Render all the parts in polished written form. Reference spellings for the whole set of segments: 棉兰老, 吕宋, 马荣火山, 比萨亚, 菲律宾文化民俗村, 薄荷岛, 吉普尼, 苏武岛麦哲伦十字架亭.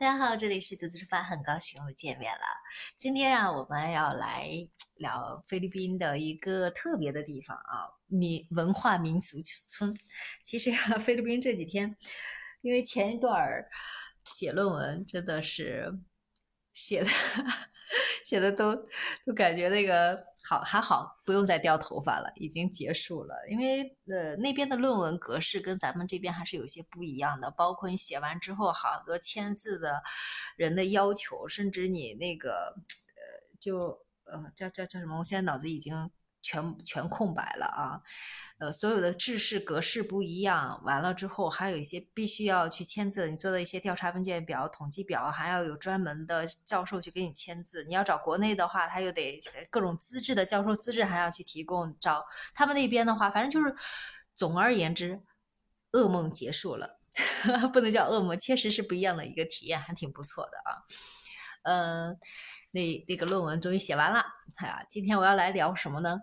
大家好，这里是德资出发，很高兴又见面了。今天啊，我们要来聊菲律宾的一个特别的地方啊，文化民俗村。其实啊，菲律宾这几天，因为前一段写论文真的是写的都感觉那个还好不用再掉头发了，已经结束了。因为那边的论文格式跟咱们这边还是有些不一样的，包括你写完之后好多签字的人的要求，甚至你那个叫什么，我现在脑子已经全空白了啊，所有的制式格式不一样，完了之后还有一些必须要去签字，你做的一些调查问卷表、统计表，还要有专门的教授去给你签字。你要找国内的话，他又得各种资质的教授资质还要去提供，找他们那边的话，反正就是总而言之，噩梦结束了不能叫噩梦，确实是不一样的一个体验，还挺不错的啊。那个论文终于写完了啊，今天我要来聊什么呢？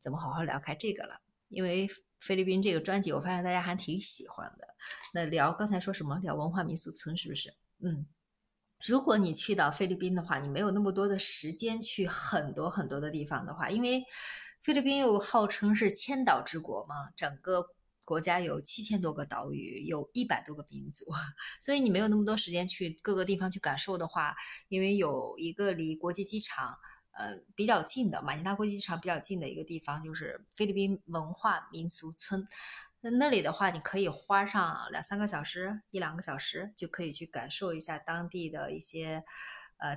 怎么好好聊开这个了？因为菲律宾这个专辑，我发现大家还挺喜欢的。那聊刚才说什么？聊文化民俗村是不是？如果你去到菲律宾的话，你没有那么多的时间去很多很多的地方的话，因为菲律宾又号称是千岛之国嘛，整个国家有7000多个岛屿，有100多个民族，所以你没有那么多时间去各个地方去感受的话，因为有一个离国际机场比较近的，马尼拉国际机场比较近的一个地方就是菲律宾文化民俗村。那里的话，你可以花上2-3个小时1-2个小时就可以去感受一下当地的一些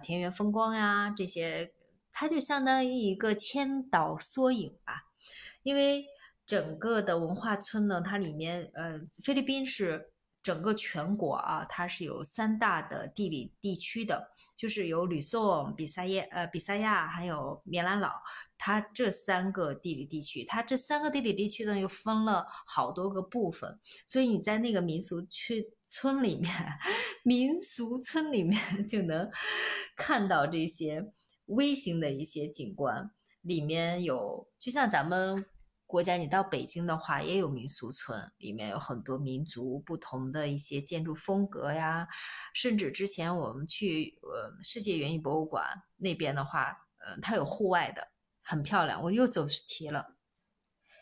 田园风光呀，这些它就相当于一个千岛缩影吧。因为整个的文化村呢，它里面菲律宾是整个全国啊，它是有3大的地理地区的，就是有吕宋、比萨亚还有棉兰老，它这3个地理地区，它这3个地理地区呢又分了好多个部分，所以你在那个民俗村里面就能看到这些微型的一些景观，里面有就像咱们国家你到北京的话也有民俗村，里面有很多民族不同的一些建筑风格呀，甚至之前我们去世界园艺博物馆那边的话，它有户外的，很漂亮。我又走题了，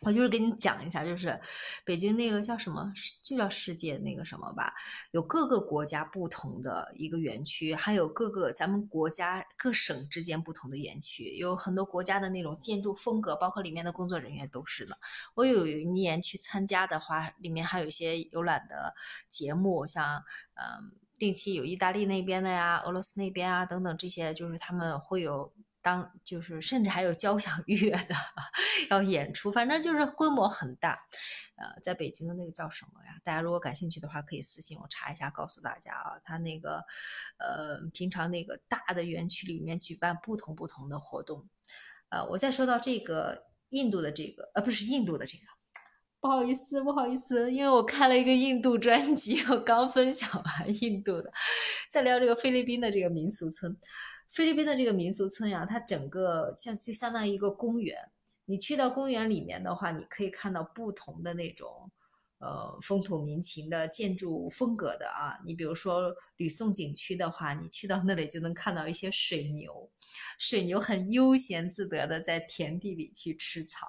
我就是跟你讲一下，就是北京那个叫什么，就叫世界那个什么吧，有各个国家不同的一个园区，还有各个咱们国家各省之间不同的园区，有很多国家的那种建筑风格，包括里面的工作人员都是的。我有一年去参加的话，里面还有一些游览的节目，像定期有意大利那边的呀，俄罗斯那边啊等等，这些就是他们会有就是甚至还有交响乐的要演出，反正就是规模很大。在北京的那个叫什么呀，大家如果感兴趣的话可以私信我查一下告诉大家啊。他那个平常那个大的园区里面举办不同的活动。我再说到这个印度的这个不是印度的这个，不好意思，因为我看了一个印度专辑，我刚分享完印度的，再聊这个菲律宾的这个民俗村。菲律宾的这个民俗村呀，它整个就相当于一个公园。你去到公园里面的话，你可以看到不同的那种风土民情的建筑风格的啊。你比如说吕宋景区的话，你去到那里就能看到一些水牛很悠闲自得的在田地里去吃草，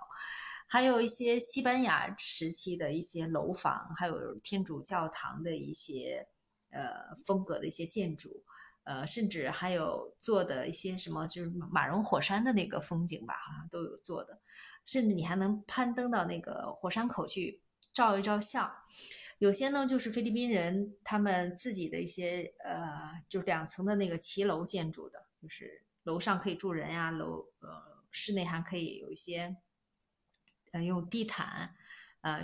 还有一些西班牙时期的一些楼房，还有天主教堂的一些风格的一些建筑。甚至还有做的一些什么，就是马荣火山的那个风景吧，好像都有做的。甚至你还能攀登到那个火山口去照一照相。有些呢，就是菲律宾人他们自己的一些就2层的那个骑楼建筑的，就是楼上可以住人呀，室内还可以有一些用地毯，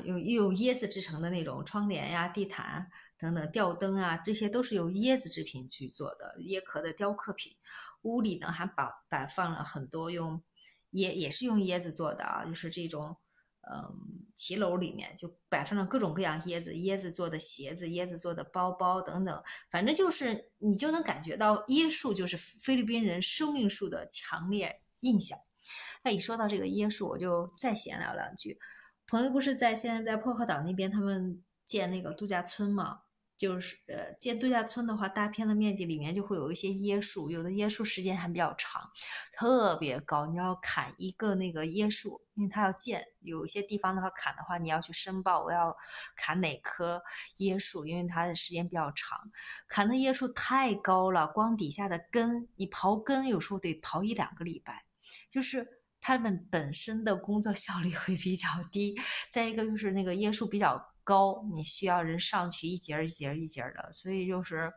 用椰子制成的那种窗帘呀、地毯等等，吊灯啊，这些都是由椰子制品去做的，椰壳的雕刻品。屋里呢还摆放了很多也是用椰子做的啊，就是这种骑楼里面就摆放了各种各样椰子做的鞋子、椰子做的包包等等，反正就是你就能感觉到椰树就是菲律宾人生命树的强烈印象。那一说到这个椰树，我就再闲聊2句。朋友不是现在在薄荷岛那边他们建那个度假村嘛，就是建度假村的话，大片的面积里面就会有一些椰树，有的椰树时间还比较长，特别高，你要砍一个那个椰树，因为它要建，有一些地方的话砍的话你要去申报我要砍哪棵椰树，因为它的时间比较长，砍的椰树太高了，光底下的根你刨根有时候得刨一两个礼拜，就是他们本身的工作效率会比较低，再一个就是那个椰树比较高，你需要人上去一节一节一节的，所以就是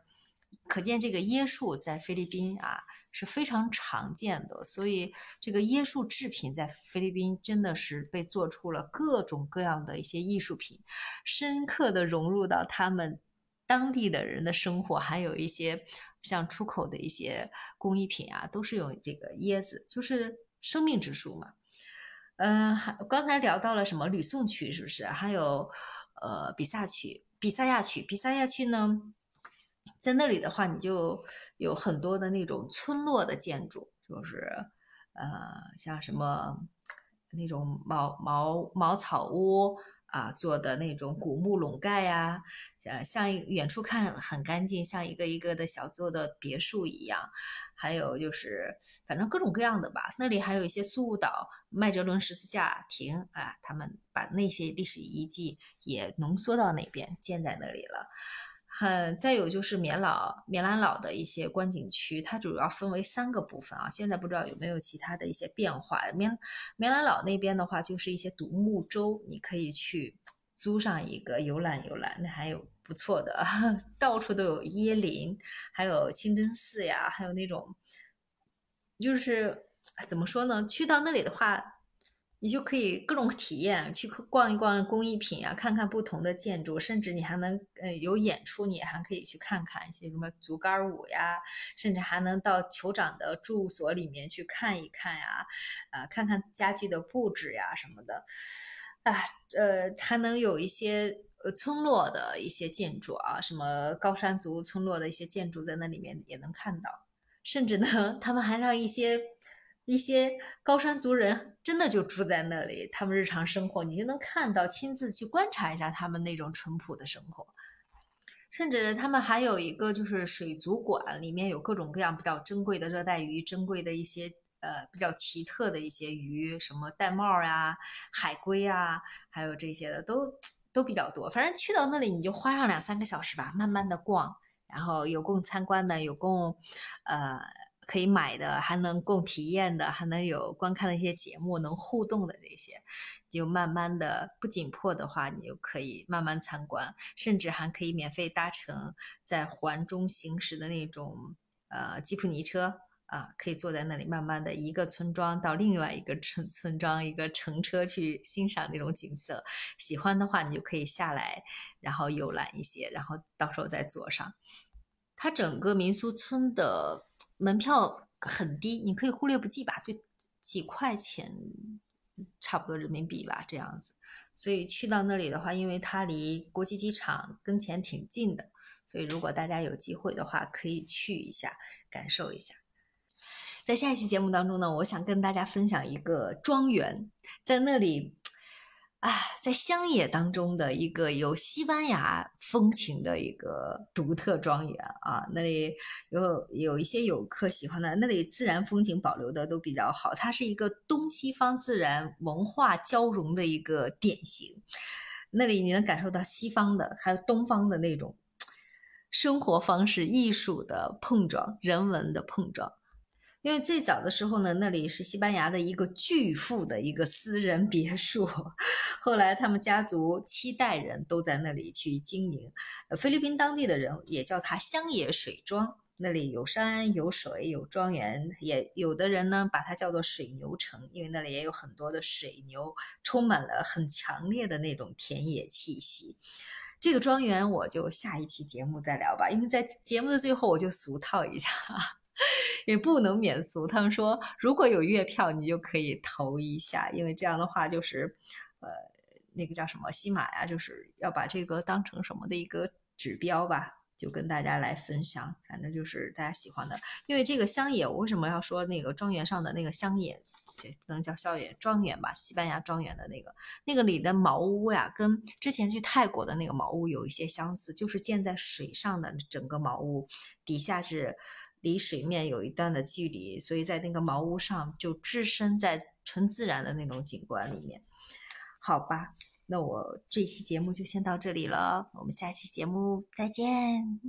可见这个椰树在菲律宾啊是非常常见的，所以这个椰树制品在菲律宾真的是被做出了各种各样的一些艺术品，深刻的融入到他们当地的人的生活，还有一些像出口的一些工艺品啊，都是用这个椰子，就是生命之树嘛。刚才聊到了什么吕宋区是不是，还有比萨亚区呢，在那里的话你就有很多的那种村落的建筑，就是像什么那种茅草屋啊做的那种古木笼盖呀、像远处看很干净，像一个一个的小座的别墅一样，还有就是反正各种各样的吧。那里还有一些苏武岛麦哲伦十字架亭啊，他们把那些历史遗迹也浓缩到那边建在那里了。再有就是棉兰老的一些观景区，它主要分为三个部分啊，现在不知道有没有其他的一些变化。棉兰老那边的话就是一些独木舟，你可以去租上一个游览，那还有不错的，到处都有椰林，还有清真寺呀，还有那种就是怎么说呢，去到那里的话你就可以各种体验，去逛一逛工艺品啊，看看不同的建筑，甚至你还能有演出，你还可以去看看一些什么竹竿舞呀，甚至还能到酋长的住所里面去看一看呀，看看家具的布置呀什么的啊，还能有一些村落的一些建筑啊，什么高山族村落的一些建筑在那里面也能看到，甚至呢他们还让一些高山族人真的就住在那里，他们日常生活你就能看到，亲自去观察一下他们那种淳朴的生活。甚至他们还有一个就是水族馆，里面有各种各样比较珍贵的热带鱼，珍贵的一些比较奇特的一些鱼，什么玳瑁呀、海龟呀，还有这些的都比较多。反正去到那里你就花上2-3个小时吧，慢慢的逛，然后有供参观的，有供可以买的，还能供体验的，还能有观看的一些节目，能互动的这些，就慢慢的不紧迫的话你就可以慢慢参观，甚至还可以免费搭乘在环中行驶的那种吉普尼车啊，可以坐在那里慢慢的一个村庄到另外一个村庄一个乘车去欣赏那种景色，喜欢的话你就可以下来然后游览一些，然后到时候再坐上。它整个民俗村的门票很低，你可以忽略不计吧，就几块钱差不多人民币吧这样子。所以去到那里的话，因为它离国际机场跟前挺近的，所以如果大家有机会的话可以去一下感受一下。在下一期节目当中呢，我想跟大家分享一个庄园，在那里在乡野当中的一个有西班牙风情的一个独特庄园啊，那里有一些游客喜欢的，那里自然风景保留的都比较好，它是一个东西方自然文化交融的一个典型，那里你能感受到西方的还有东方的那种生活方式、艺术的碰撞、人文的碰撞。因为最早的时候呢，那里是西班牙的一个巨富的一个私人别墅，后来他们家族7代人都在那里去经营，菲律宾当地的人也叫它乡野水庄，那里有山有水有庄园，也有的人呢把它叫做水牛城，因为那里也有很多的水牛，充满了很强烈的那种田野气息。这个庄园我就下一期节目再聊吧，因为在节目的最后我就俗套一下也不能免俗，他们说如果有月票你就可以投一下，因为这样的话就是那个叫什么西马呀，就是要把这个当成什么的一个指标吧，就跟大家来分享，反正就是大家喜欢的。因为这个乡野，我为什么要说那个庄园上的那个乡野这不能叫校园庄园吧，西班牙庄园的那个里的茅屋呀，跟之前去泰国的那个茅屋有一些相似，就是建在水上的整个茅屋，底下是离水面有一段的距离，所以在那个茅屋上就置身在纯自然的那种景观里面。好吧，那我这期节目就先到这里了，我们下期节目再见。